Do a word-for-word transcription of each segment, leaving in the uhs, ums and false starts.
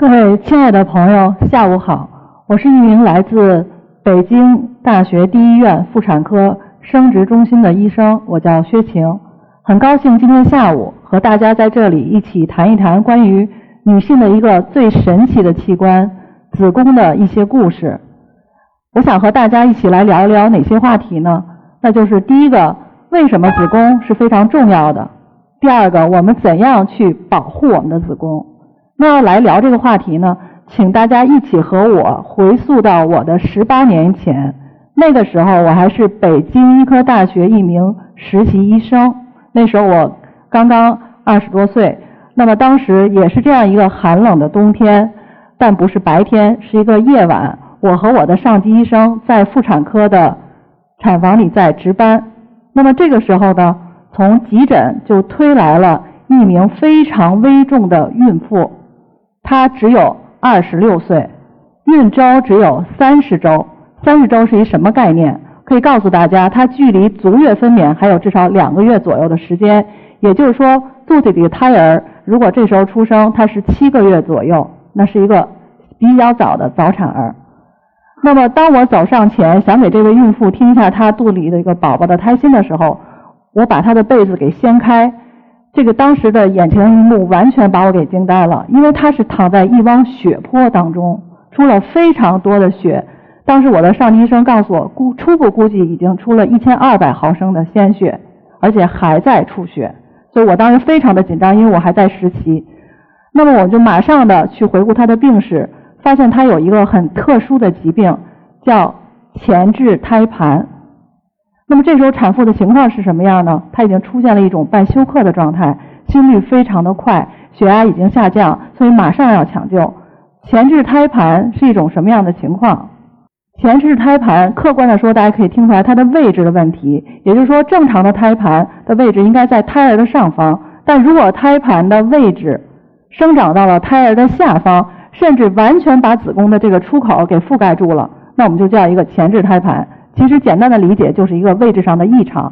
各位亲爱的朋友，下午好，我是一名来自北京大学第一医院妇产科生殖中心的医生，我叫薛晴，很高兴今天下午和大家在这里一起谈一谈关于女性的一个最神奇的器官——子宫的一些故事。我想和大家一起来聊聊哪些话题呢？那就是第一个，为什么子宫是非常重要的？第二个，我们怎样去保护我们的子宫？那要来聊这个话题呢，请大家一起和我回溯到我的十八年前，那个时候我还是北京医科大学一名实习医生，那时候我刚刚二十多岁。那么当时也是这样一个寒冷的冬天，但不是白天，是一个夜晚，我和我的上级医生在妇产科的产房里在值班。那么这个时候呢，从急诊就推来了一名非常危重的孕妇，她只有二十六岁，孕周只有三十周。三十周是一什么概念？可以告诉大家，它距离足月分娩还有至少两个月左右的时间，也就是说肚子里的胎儿如果这时候出生，它是七个月左右，那是一个比较早的早产儿。那么当我走上前想给这位孕妇听一下她肚里的一个宝宝的胎心的时候，我把她的被子给掀开，这个当时的眼前一幕完全把我给惊呆了，因为她是躺在一汪血泊当中，出了非常多的血。当时我的上级医生告诉我，初步估计已经出了一千二百毫升的鲜血，而且还在出血，所以我当时非常的紧张，因为我还在实习。那么我就马上的去回顾她的病史，发现她有一个很特殊的疾病，叫前置胎盘。那么这时候产妇的情况是什么样呢？她已经出现了一种半休克的状态，心率非常的快，血压已经下降，所以马上要抢救。前置胎盘是一种什么样的情况？前置胎盘客观的说，大家可以听出来它的位置的问题，也就是说正常的胎盘的位置应该在胎儿的上方，但如果胎盘的位置生长到了胎儿的下方，甚至完全把子宫的这个出口给覆盖住了，那我们就叫一个前置胎盘。其实简单的理解就是一个位置上的异常。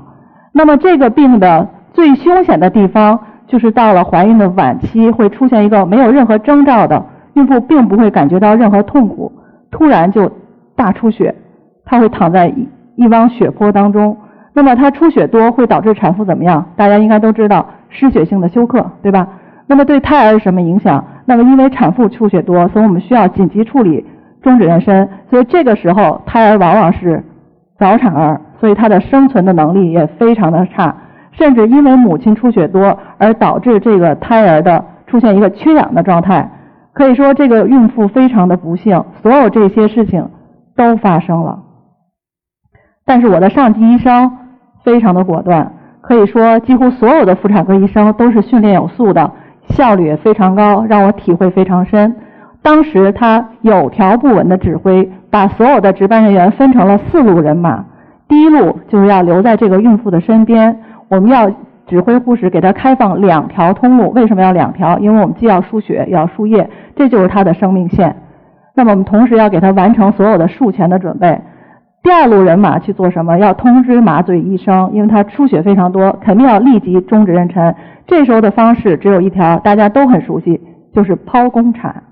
那么这个病的最凶险的地方就是到了怀孕的晚期，会出现一个没有任何征兆的，孕妇并不会感觉到任何痛苦，突然就大出血，她会躺在 一, 一汪血泊当中。那么她出血多会导致产妇怎么样？大家应该都知道，失血性的休克，对吧？那么对胎儿是什么影响？那么因为产妇出血多，所以我们需要紧急处理终止妊娠，所以这个时候胎儿往往是早产儿，所以她的生存的能力也非常的差，甚至因为母亲出血多而导致这个胎儿的出现一个缺氧的状态。可以说这个孕妇非常的不幸，所有这些事情都发生了。但是我的上级医生非常的果断，可以说几乎所有的妇产科医生都是训练有素的，效率也非常高，让我体会非常深。当时他有条不紊的指挥，把所有的值班人员分成了四路人马。第一路就是要留在这个孕妇的身边，我们要指挥护士给她开放两条通路。为什么要两条？因为我们既要输血也要输液，这就是她的生命线。那么我们同时要给她完成所有的术前的准备。第二路人马去做什么？要通知麻醉医生，因为她出血非常多，肯定要立即终止妊娠。这时候的方式只有一条，大家都很熟悉，就是剖宫产，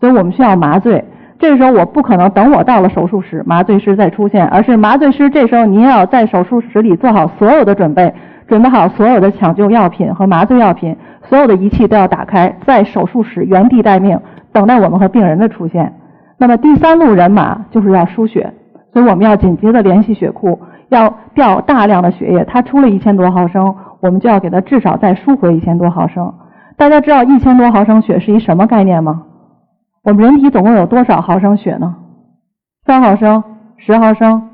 所以我们需要麻醉。这个时候我不可能等我到了手术室麻醉师再出现，而是麻醉师这时候你要在手术室里做好所有的准备，准备好所有的抢救药品和麻醉药品，所有的仪器都要打开，在手术室原地待命，等待我们和病人的出现。那么第三路人马就是要输血，所以我们要紧急的联系血库，要调大量的血液。它出了一千多毫升，我们就要给它至少再输回一千多毫升。大家知道一千多毫升血是一什么概念吗？我们人体总共有多少毫升血呢？三毫升、十毫升、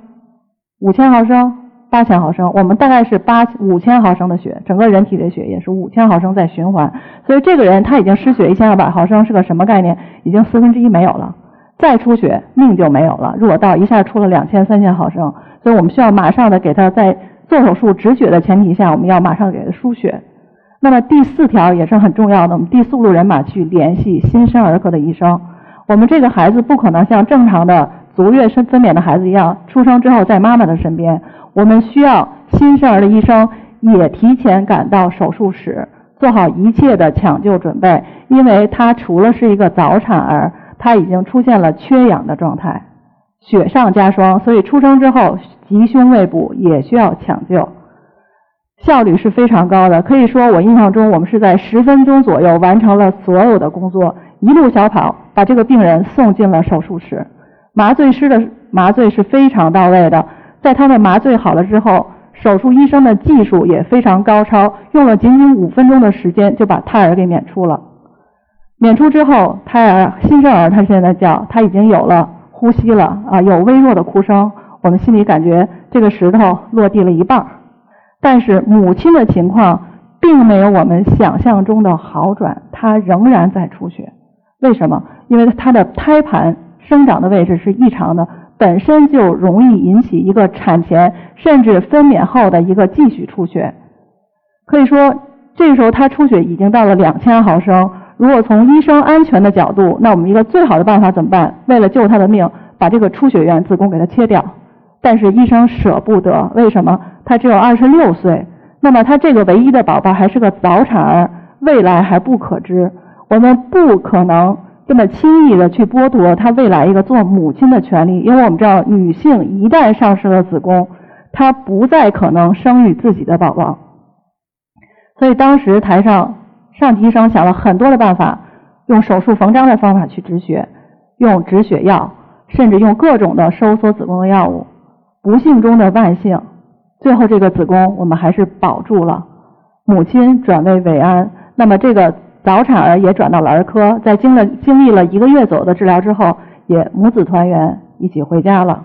五千毫升、八千毫升，我们大概是五千毫升的血，整个人体的血也是五千毫升在循环。所以这个人他已经失血一千二百毫升，是个什么概念？已经四分之一没有了，再出血命就没有了。如果到一下出了两千、三千毫升，所以我们需要马上的给他，在做手术止血的前提下，我们要马上给他输血。那么第四条也是很重要的，我们第四路人马去联系新生儿科的医生。我们这个孩子不可能像正常的足月分娩的孩子一样，出生之后在妈妈的身边，我们需要新生儿的医生也提前赶到手术室，做好一切的抢救准备，因为她除了是一个早产儿，她已经出现了缺氧的状态，雪上加霜，所以出生之后吉凶未卜，也需要抢救，效率是非常高的。可以说我印象中我们是在十分钟左右完成了所有的工作，一路小跑把这个病人送进了手术室。麻醉师的麻醉是非常到位的，在他们麻醉好了之后，手术医生的技术也非常高超，用了仅仅五分钟的时间就把胎儿给娩出了。娩出之后，胎儿新生儿他现在叫他已经有了呼吸了啊，有微弱的哭声，我们心里感觉这个石头落地了一半。但是母亲的情况并没有我们想象中的好转，她仍然在出血。为什么？因为她的胎盘生长的位置是异常的，本身就容易引起一个产前甚至分娩后的一个继续出血。可以说这个时候她出血已经到了两千毫升，如果从医生安全的角度，那我们一个最好的办法怎么办？为了救她的命，把这个出血源子宫给她切掉。但是医生舍不得，为什么？她只有二十六岁，那么她这个唯一的宝宝还是个早产儿，未来还不可知，我们不可能这么轻易的去剥夺她未来一个做母亲的权利。因为我们知道女性一旦丧失了子宫，她不再可能生育自己的宝宝。所以当时台上上级医生想了很多的办法，用手术缝扎的方法去止血，用止血药，甚至用各种的收缩子宫的药物。不幸中的万幸，最后这个子宫我们还是保住了，母亲转危为安。那么这个早产儿也转到了儿科，在经了经历了一个月左右的治疗之后，也母子团圆一起回家了。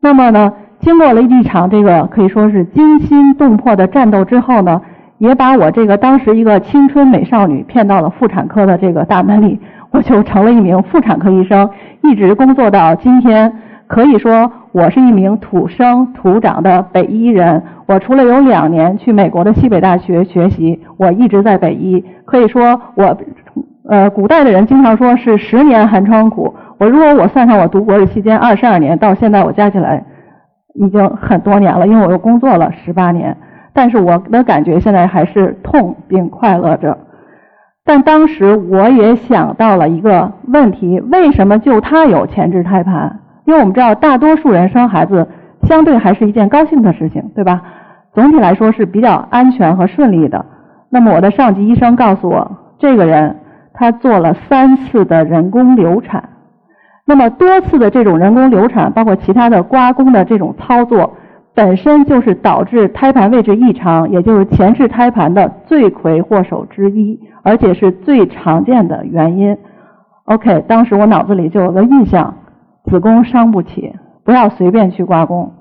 那么呢，经过了一场这个可以说是惊心动魄的战斗之后呢，也把我这个当时一个青春美少女骗到了妇产科的这个大门里，我就成了一名妇产科医生，一直工作到今天。可以说我是一名土生土长的北医人，我除了有两年去美国的西北大学学习，我一直在北医。可以说我呃，古代的人经常说是十年寒窗苦，我如果我算上我读博士期间二十二年，到现在我加起来已经很多年了，因为我又工作了十八年。但是我的感觉现在还是痛并快乐着。但当时我也想到了一个问题，为什么就他有前置胎盘？因为我们知道大多数人生孩子相对还是一件高兴的事情，对吧？总体来说是比较安全和顺利的。那么我的上级医生告诉我，这个人他做了三次的人工流产，那么多次的这种人工流产包括其他的刮宫的这种操作，本身就是导致胎盘位置异常，也就是前置胎盘的罪魁祸首之一，而且是最常见的原因。 OK， 当时我脑子里就有个印象，子宫伤不起，不要随便去刮宫。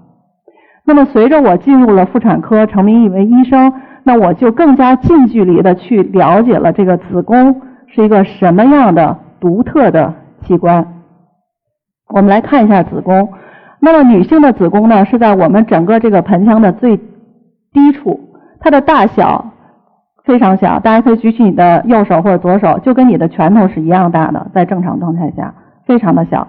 那么随着我进入了妇产科，成名一位医生，那我就更加近距离的去了解了这个子宫是一个什么样的独特的器官。我们来看一下子宫。那么女性的子宫呢，是在我们整个这个盆腔的最低处，它的大小非常小，大家可以举起你的右手或者左手，就跟你的拳头是一样大的，在正常状态下非常的小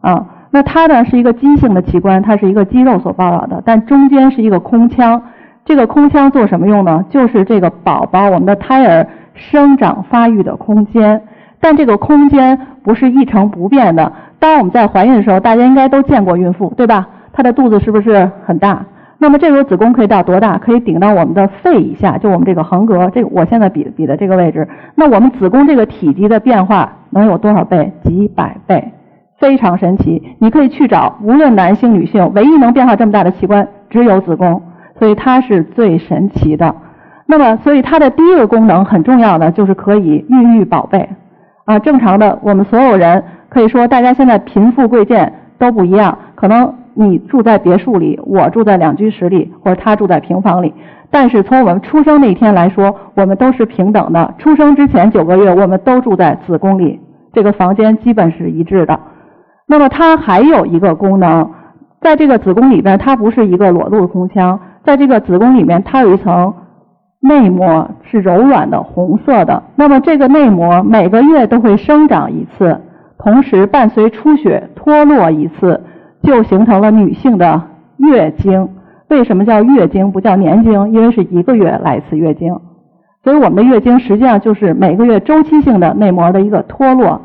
啊。那它呢是一个肌性的器官，它是一个肌肉所包裹的，但中间是一个空腔。这个空腔做什么用呢？就是这个宝宝我们的胎儿生长发育的空间。但这个空间不是一成不变的，当我们在怀孕的时候，大家应该都见过孕妇，对吧？她的肚子是不是很大？那么这时候子宫可以到多大？可以顶到我们的肺以下，就我们这个横膈，这个我现在比比的这个位置。那我们子宫这个体积的变化能有多少倍？几百倍，非常神奇。你可以去找，无论男性女性，唯一能变化这么大的器官只有子宫，所以它是最神奇的。那么所以它的第一个功能很重要的就是可以孕育宝贝啊。正常的我们所有人，可以说大家现在贫富贵贱都不一样，可能你住在别墅里，我住在两居室里，或者他住在平房里，但是从我们出生那一天来说，我们都是平等的。出生之前九个月我们都住在子宫里，这个房间基本是一致的。那么它还有一个功能，在这个子宫里边，它不是一个裸露的空腔，在这个子宫里面它有一层内膜，是柔软的红色的。那么这个内膜每个月都会生长一次，同时伴随出血脱落一次，就形成了女性的月经。为什么叫月经不叫年经？因为是一个月来一次月经。所以我们的月经实际上就是每个月周期性的内膜的一个脱落。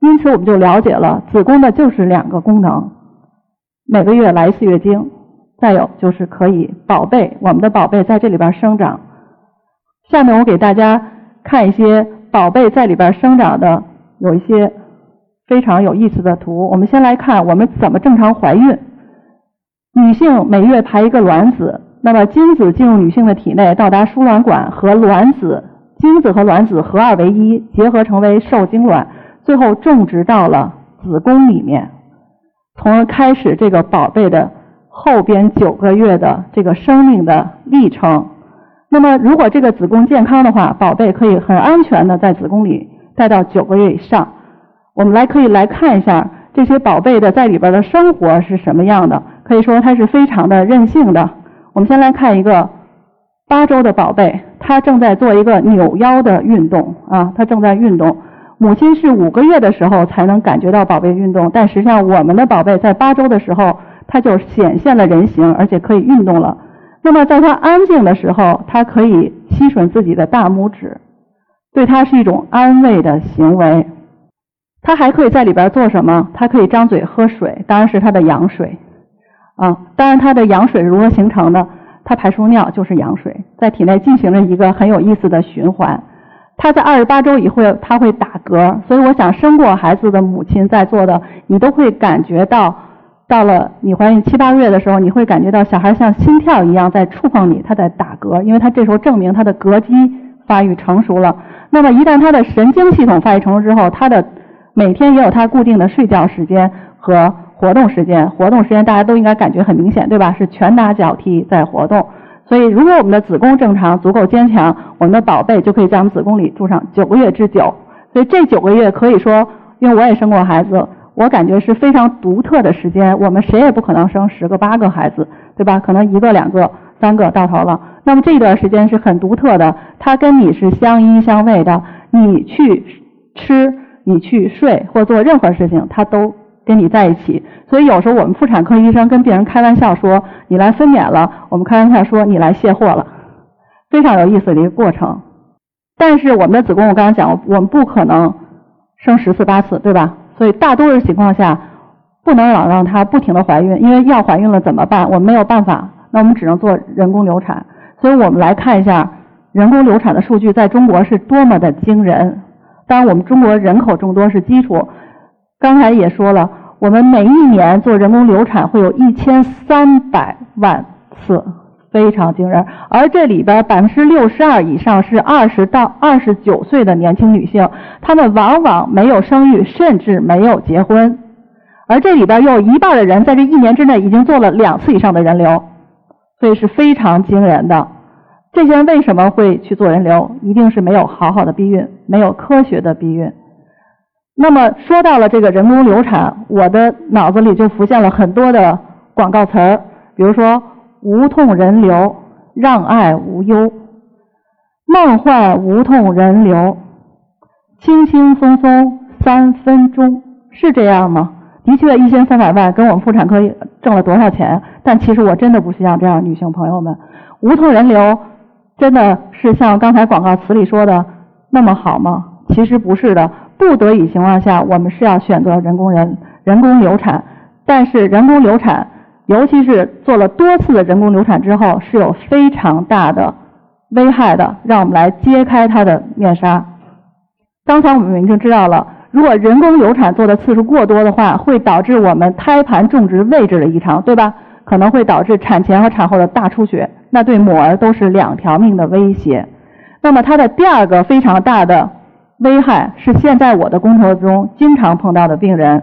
因此我们就了解了子宫的就是两个功能，每个月来一次月经，再有就是可以宝贝，我们的宝贝在这里边生长。下面我给大家看一些宝贝在里边生长的有一些非常有意思的图。我们先来看我们怎么正常怀孕。女性每月排一个卵子，那么精子进入女性的体内，到达输卵管和卵子，精子和卵子合二为一，结合成为受精卵，最后种植到了子宫里面，从而开始这个宝贝的后边九个月的这个生命的历程。那么如果这个子宫健康的话，宝贝可以很安全的在子宫里待到九个月以上。我们来可以来看一下这些宝贝的在里边的生活是什么样的，可以说它是非常的任性的。我们先来看一个八周的宝贝，它正在做一个扭腰的运动啊，它正在运动。母亲是五个月的时候才能感觉到宝贝运动，但实际上我们的宝贝在八周的时候它就显现了人形，而且可以运动了。那么在它安静的时候，它可以吸吮自己的大拇指，对它是一种安慰的行为。它还可以在里边做什么？它可以张嘴喝水，当然是它的羊水啊。当然它的羊水如何形成的？它排出尿就是羊水，在体内进行了一个很有意思的循环。它在二十八周以后它会打嗝，所以我想生过孩子的母亲在做的你都会感觉到，到了你怀孕七八个月的时候，你会感觉到小孩像心跳一样在触碰你，他在打嗝，因为他这时候证明他的膈肌发育成熟了。那么一旦他的神经系统发育成熟之后，他的每天也有他固定的睡觉时间和活动时间，活动时间大家都应该感觉很明显，对吧？是拳打脚踢在活动。所以如果我们的子宫正常，足够坚强，我们的宝贝就可以在我们子宫里住上九个月之久。所以这九个月可以说，因为我也生过孩子，我感觉是非常独特的时间，我们谁也不可能生十个八个孩子，对吧？可能一个两个三个到头了。那么这段时间是很独特的，它跟你是相依相偎的，你去吃你去睡或做任何事情它都跟你在一起。所以有时候我们妇产科医生跟病人开玩笑说你来分娩了，我们开玩笑说你来卸货了，非常有意思的一个过程。但是我们的子宫我刚才讲我们不可能生十次八次，对吧？所以大多数情况下不能老让她不停的怀孕，因为要怀孕了怎么办？我们没有办法，那我们只能做人工流产。所以我们来看一下人工流产的数据在中国是多么的惊人。当然我们中国人口众多是基础，刚才也说了，我们每一年做人工流产会有一千三百万次，非常惊人。而这里边 百分之六十二 以上是二十到二十九岁的年轻女性，她们往往没有生育甚至没有结婚，而这里边又有一半的人在这一年之内已经做了两次以上的人流，所以是非常惊人的。这些人为什么会去做人流？一定是没有好好的避孕，没有科学的避孕。那么说到了这个人工流产，我的脑子里就浮现了很多的广告词儿，比如说无痛人流，让爱无忧，梦幻无痛人流，轻轻松松三分钟，是这样吗？的确一千三百万跟我们妇产科挣了多少钱，但其实我真的不希望这样，女性朋友们，无痛人流真的是像刚才广告词里说的那么好吗？其实不是的，不得已情况下我们是要选择人工人人工流产。但是人工流产尤其是做了多次的人工流产之后是有非常大的危害的，让我们来揭开它的面纱。刚才我们已经知道了，如果人工流产做的次数过多的话，会导致我们胎盘种植位置的异常，对吧？可能会导致产前和产后的大出血，那对母儿都是两条命的威胁。那么它的第二个非常大的危害是现在我的工作中经常碰到的病人，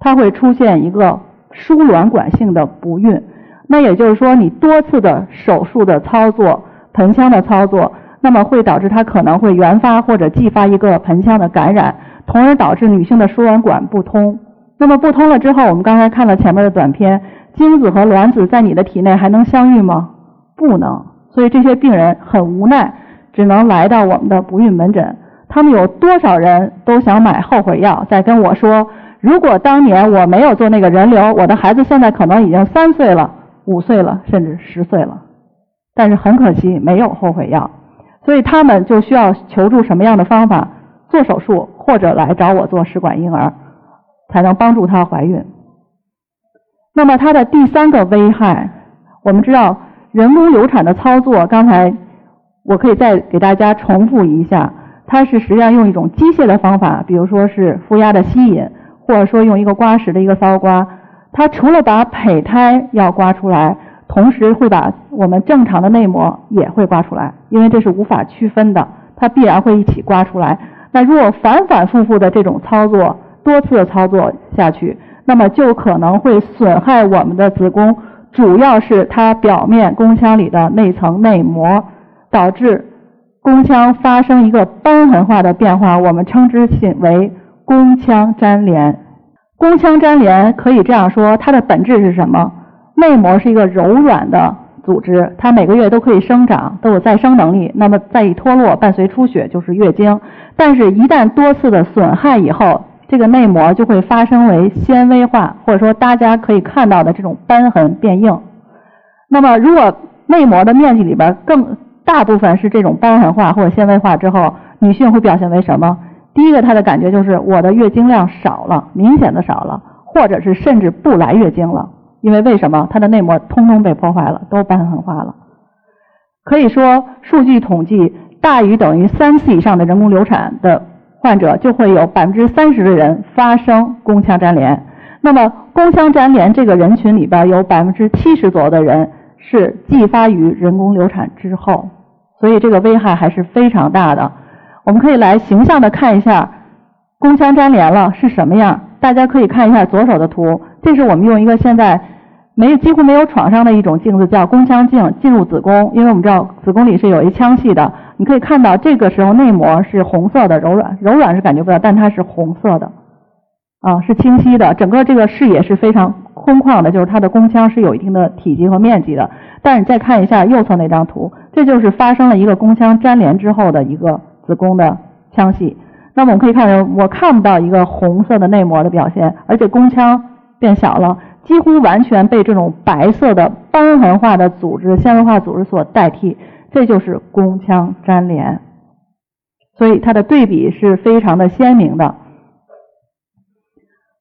他会出现一个输卵管性的不孕。那也就是说你多次的手术的操作，盆腔的操作，那么会导致他可能会原发或者继发一个盆腔的感染，从而导致女性的输卵管不通。那么不通了之后，我们刚才看了前面的短片，精子和卵子在你的体内还能相遇吗？不能。所以这些病人很无奈，只能来到我们的不孕门诊。他们有多少人都想买后悔药，在跟我说如果当年我没有做那个人流，我的孩子现在可能已经三岁了、五岁了，甚至十岁了。但是很可惜没有后悔药。所以他们就需要求助什么样的方法，做手术或者来找我做试管婴儿，才能帮助她怀孕。那么它的第三个危害，我们知道人工流产的操作，刚才我可以再给大家重复一下，它是实际上用一种机械的方法，比如说是负压的吸引，或者说用一个刮石的一个搔刮，它除了把胚胎要刮出来，同时会把我们正常的内膜也会刮出来，因为这是无法区分的，它必然会一起刮出来。那如果反反复复的这种操作，多次的操作下去，那么就可能会损害我们的子宫，主要是它表面宫腔里的内层内膜，导致宫腔发生一个瘢痕化的变化，我们称之为宫腔粘连。宫腔粘连可以这样说，它的本质是什么？内膜是一个柔软的组织，它每个月都可以生长，都有再生能力，那么再一脱落伴随出血就是月经，但是一旦多次的损害以后，这个内膜就会发生为纤维化，或者说大家可以看到的这种瘢痕变硬。那么如果内膜的面积里边更大部分是这种瘢痕化或者纤维化之后，女性会表现为什么？第一个，她的感觉就是我的月经量少了，明显的少了，或者是甚至不来月经了，因为为什么？她的内膜通通被破坏了，都瘢痕化了。可以说数据统计，大于等于三次以上的人工流产的患者就会有 百分之三十 的人发生宫腔粘连。那么宫腔粘连这个人群里边有 百分之七十 左右的人是继发于人工流产之后，所以这个危害还是非常大的。我们可以来形象的看一下宫腔粘连了是什么样，大家可以看一下左手的图，这是我们用一个现在没几乎没有创伤的一种镜子，叫宫腔镜进入子宫，因为我们知道子宫里是有一腔隙的，你可以看到这个时候内膜是红色的，柔软柔软是感觉不到，但它是红色的啊，是清晰的，整个这个视野是非常空旷的，就是它的宫腔是有一定的体积和面积的。但是再看一下右侧那张图，这就是发生了一个宫腔粘连之后的一个子宫的腔隙。那么我们可以看到，我看不到一个红色的内膜的表现，而且宫腔变小了，几乎完全被这种白色的瘢痕化的组织、纤维化组织所代替，这就是宫腔粘连。所以它的对比是非常的鲜明的。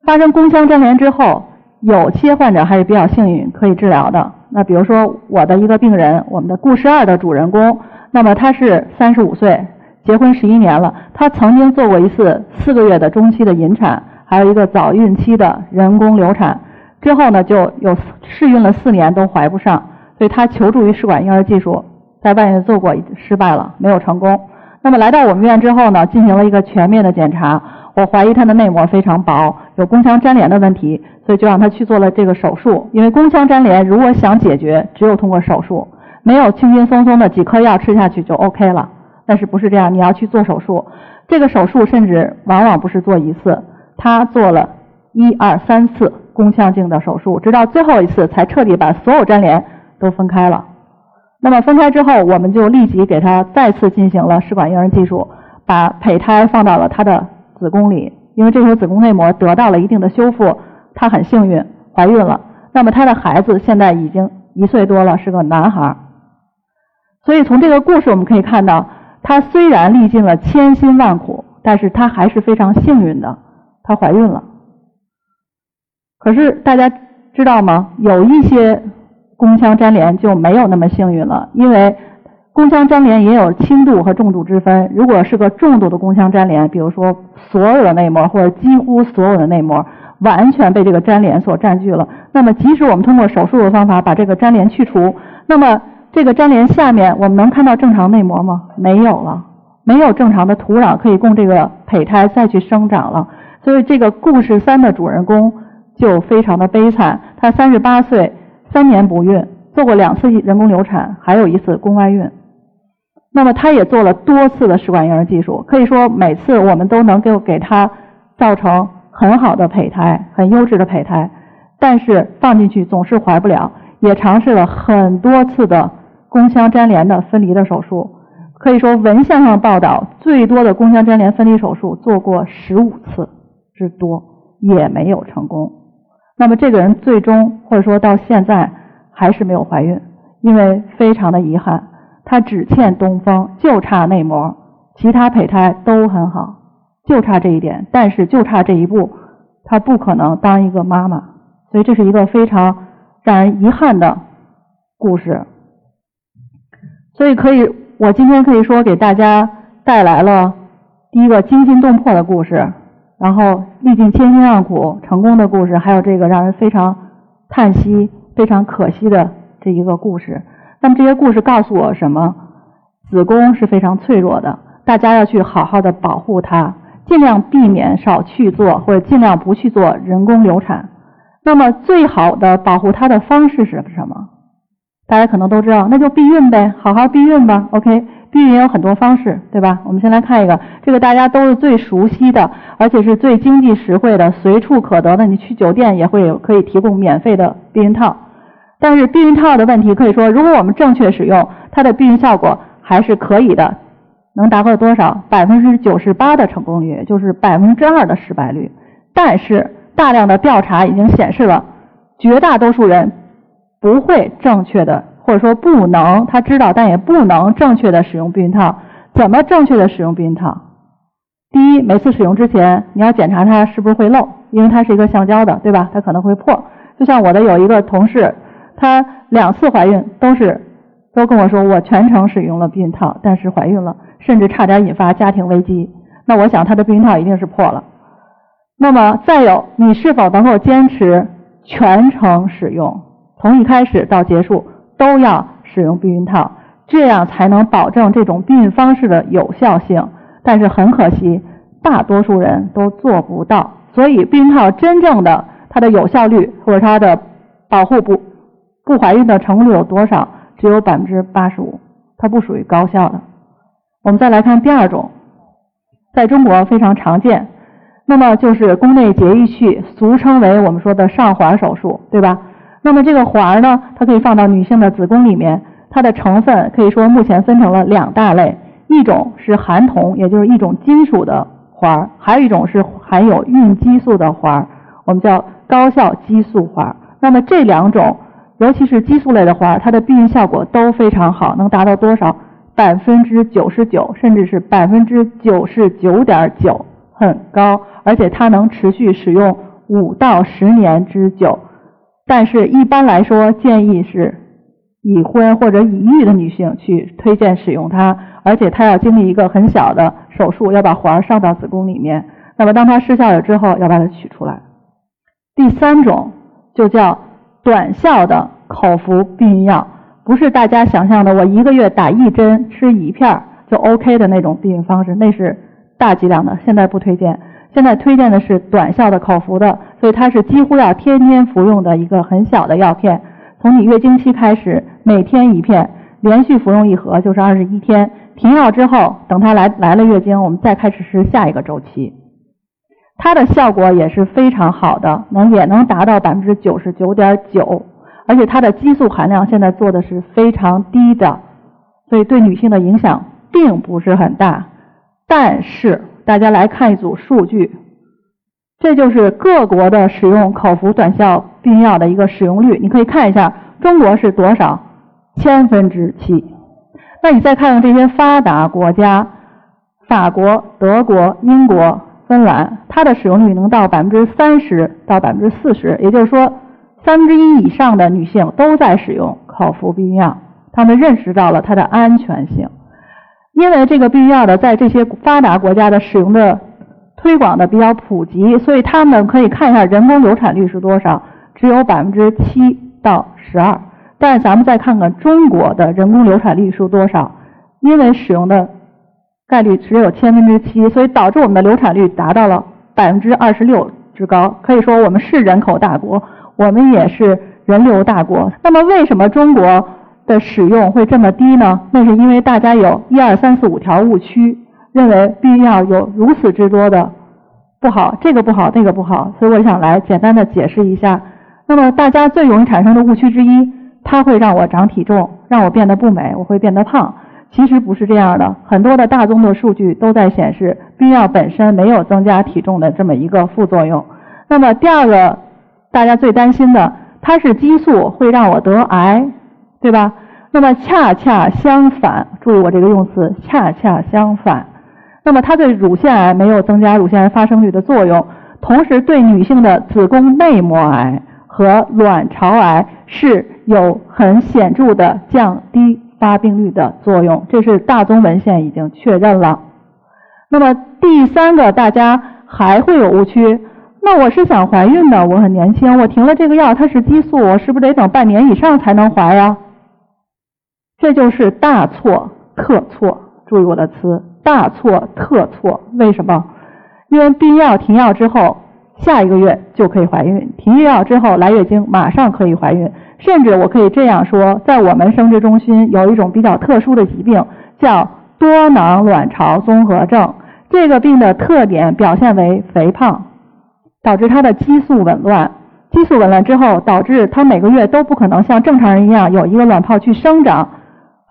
发生宫腔粘连之后，有些患者还是比较幸运可以治疗的。那比如说我的一个病人，我们的故事二的主人公，那么他是三十五岁，结婚十一年了，他曾经做过一次四个月的中期的引产，还有一个早孕期的人工流产，之后呢就有试孕了四年都怀不上，所以他求助于试管婴儿技术，在外面做过失败了，没有成功。那么来到我们医院之后呢，进行了一个全面的检查，我怀疑他的内膜非常薄，有宫腔粘连的问题，所以就让他去做了这个手术。因为宫腔粘连如果想解决，只有通过手术，没有轻轻松松的几颗药吃下去就 OK 了，但是不是这样，你要去做手术。这个手术甚至往往不是做一次，他做了一二三次宫腔镜的手术，直到最后一次才彻底把所有粘连都分开了。那么分开之后，我们就立即给他再次进行了试管婴儿技术，把胚胎放到了他的子宫里，因为这时候子宫内膜得到了一定的修复，他很幸运怀孕了。那么他的孩子现在已经一岁多了，是个男孩。所以从这个故事我们可以看到，他虽然历尽了千辛万苦，但是他还是非常幸运的，他怀孕了。可是大家知道吗？有一些宫腔粘连就没有那么幸运了，因为宫腔粘连也有轻度和重度之分。如果是个重度的宫腔粘连，比如说所有的内膜或者几乎所有的内膜完全被这个粘连所占据了，那么即使我们通过手术的方法把这个粘连去除，那么这个粘连下面我们能看到正常内膜吗？没有了，没有正常的土壤可以供这个胚胎再去生长了。所以这个故事三的主人公就非常的悲惨，他三十八岁，三年不孕，做过两次人工流产，还有一次宫外孕。那么他也做了多次的试管婴儿技术，可以说每次我们都能够 给, 给他造成很好的胚胎，很优质的胚胎，但是放进去总是怀不了，也尝试了很多次的宫腔粘连的分离的手术。可以说文献上报道最多的宫腔粘连分离手术做过十五次之多，也没有成功。那么这个人最终或者说到现在还是没有怀孕，因为非常的遗憾。她只欠东风，就差内膜，其他胚胎都很好，就差这一点，但是就差这一步，她不可能当一个妈妈，所以这是一个非常让人遗憾的故事。所以可以，我今天可以说给大家带来了第一个惊心动魄的故事，然后历尽千辛万苦成功的故事，还有这个让人非常叹息非常可惜的这一个故事。那么这些故事告诉我什么？子宫是非常脆弱的，大家要去好好的保护它，尽量避免少去做或者尽量不去做人工流产。那么最好的保护它的方式是什么？大家可能都知道，那就避孕呗，好好避孕吧。 OK， 避孕也有很多方式，对吧？我们先来看一个，这个大家都是最熟悉的，而且是最经济实惠的，随处可得的，你去酒店也会可以提供免费的避孕套。但是避孕套的问题，可以说如果我们正确使用，它的避孕效果还是可以的，能达到多少？ 百分之九十八 的成功率，就是 百分之二 的失败率。但是大量的调查已经显示了，绝大多数人不会正确的，或者说不能，他知道但也不能正确的使用避孕套。怎么正确的使用避孕套？第一，每次使用之前你要检查它是不是会漏，因为它是一个橡胶的，对吧？它可能会破。就像我的有一个同事，她两次怀孕都是都跟我说，我全程使用了避孕套，但是怀孕了，甚至差点引发家庭危机。那我想她的避孕套一定是破了。那么再有，你是否能够坚持全程使用，从一开始到结束都要使用避孕套，这样才能保证这种避孕方式的有效性。但是很可惜，大多数人都做不到，所以避孕套真正的它的有效率或者它的保护不不怀孕的成功率有多少？只有 百分之八十五， 它不属于高效的。我们再来看第二种，在中国非常常见，那么就是宫内节育器，俗称为我们说的上环手术，对吧？那么这个环呢，它可以放到女性的子宫里面，它的成分可以说目前分成了两大类，一种是含铜，也就是一种金属的环，还有一种是含有孕激素的环，我们叫高效激素环。那么这两种，尤其是激素类的环，它的避孕效果都非常好，能达到多少？ 百分之九十九， 甚至是 百分之九十九点九， 很高，而且它能持续使用五到十年之久。但是一般来说，建议是已婚或者已育的女性去推荐使用它，而且它要经历一个很小的手术，要把环上到子宫里面，那么当它失效了之后，要把它取出来。第三种就叫短效的口服避孕药，不是大家想象的我一个月打一针吃一片就 OK 的那种避孕方式，那是大剂量的，现在不推荐。现在推荐的是短效的口服的，所以它是几乎要天天服用的一个很小的药片，从你月经期开始，每天一片，连续服用一盒就是二十一天，停药之后，等它来来了月经，我们再开始吃下一个周期。它的效果也是非常好的，能也能达到 百分之九十九点九， 而且它的激素含量现在做的是非常低的，所以对女性的影响并不是很大。但是大家来看一组数据，这就是各国的使用口服短效避孕药的一个使用率，你可以看一下中国是多少，千分之七。那你再看看这些发达国家，法国、德国、英国、芬兰，它的使用率能到 百分之三十到百分之四十， 也就是说三分之一以上的女性都在使用口服避孕药，她们认识到了它的安全性。因为这个避孕药的在这些发达国家的使用的推广的比较普及，所以他们可以看一下人工流产率是多少，只有 百分之七到百分之十二。但是咱们再看看中国的人工流产率是多少，因为使用的概率只有千分之七，所以导致我们的流产率达到了 百分之二十六 之高。可以说我们是人口大国，我们也是人流大国。那么为什么中国的使用会这么低呢？那是因为大家有一二三四五条误区，认为避孕药有如此之多的不好，这个不好，那个不好，所以我想来简单的解释一下。那么大家最容易产生的误区之一，它会让我长体重，让我变得不美，我会变得胖。其实不是这样的，很多的大宗的数据都在显示避孕药本身没有增加体重的这么一个副作用。那么第二个大家最担心的，它是激素会让我得癌，对吧？那么恰恰相反，注意我这个用词，恰恰相反。那么它对乳腺癌没有增加乳腺癌发生率的作用，同时对女性的子宫内膜癌和卵巢癌是有很显著的降低发病率的作用，这是大宗文献已经确认了。那么第三个，大家还会有误区，那我是想怀孕的，我很年轻，我停了这个药，它是激素，我是不是得等半年以上才能怀啊？这就是大错特错，注意我的词，大错特错。为什么？因为避孕药停药之后下一个月就可以怀孕，停药之后来月经马上可以怀孕，甚至我可以这样说，在我们生殖中心有一种比较特殊的疾病叫多囊卵巢综合症，这个病的特点表现为肥胖，导致它的激素紊乱，激素紊乱之后导致它每个月都不可能像正常人一样有一个卵泡去生长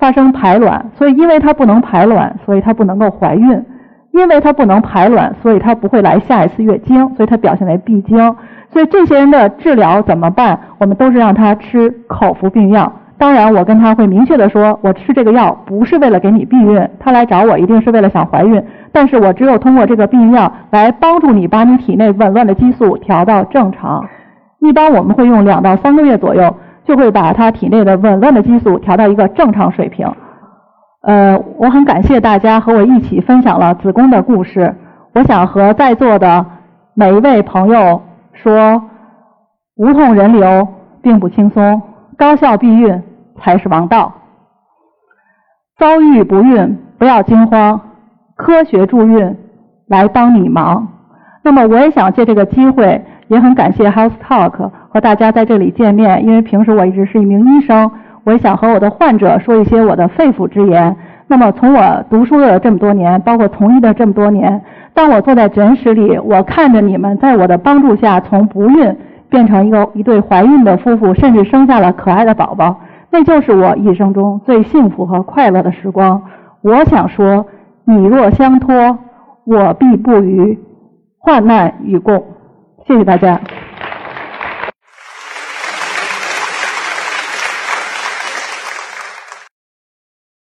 发生排卵，所以因为它不能排卵，所以它不能够怀孕，因为它不能排卵，所以它不会来下一次月经，所以它表现为闭经。所以这些人的治疗怎么办？我们都是让他吃口服避孕药，当然我跟他会明确的说，我吃这个药不是为了给你避孕，他来找我一定是为了想怀孕，但是我只有通过这个避孕药来帮助你把你体内紊乱的激素调到正常。一般我们会用两到三个月左右就会把他体内的紊乱的激素调到一个正常水平。呃，我很感谢大家和我一起分享了子宫的故事，我想和在座的每一位朋友说，无痛人流并不轻松，高效避孕才是王道。遭遇不孕不要惊慌，科学助孕来帮你忙。那么我也想借这个机会，也很感谢 Health Talk 和大家在这里见面，因为平时我一直是一名医生，我也想和我的患者说一些我的肺腑之言。那么从我读书的这么多年，包括从医的这么多年，当我坐在诊室里，我看着你们在我的帮助下从不孕变成一个一对怀孕的夫妇，甚至生下了可爱的宝宝，那就是我一生中最幸福和快乐的时光。我想说，你若相托，我必不渝，患难与共。谢谢大家。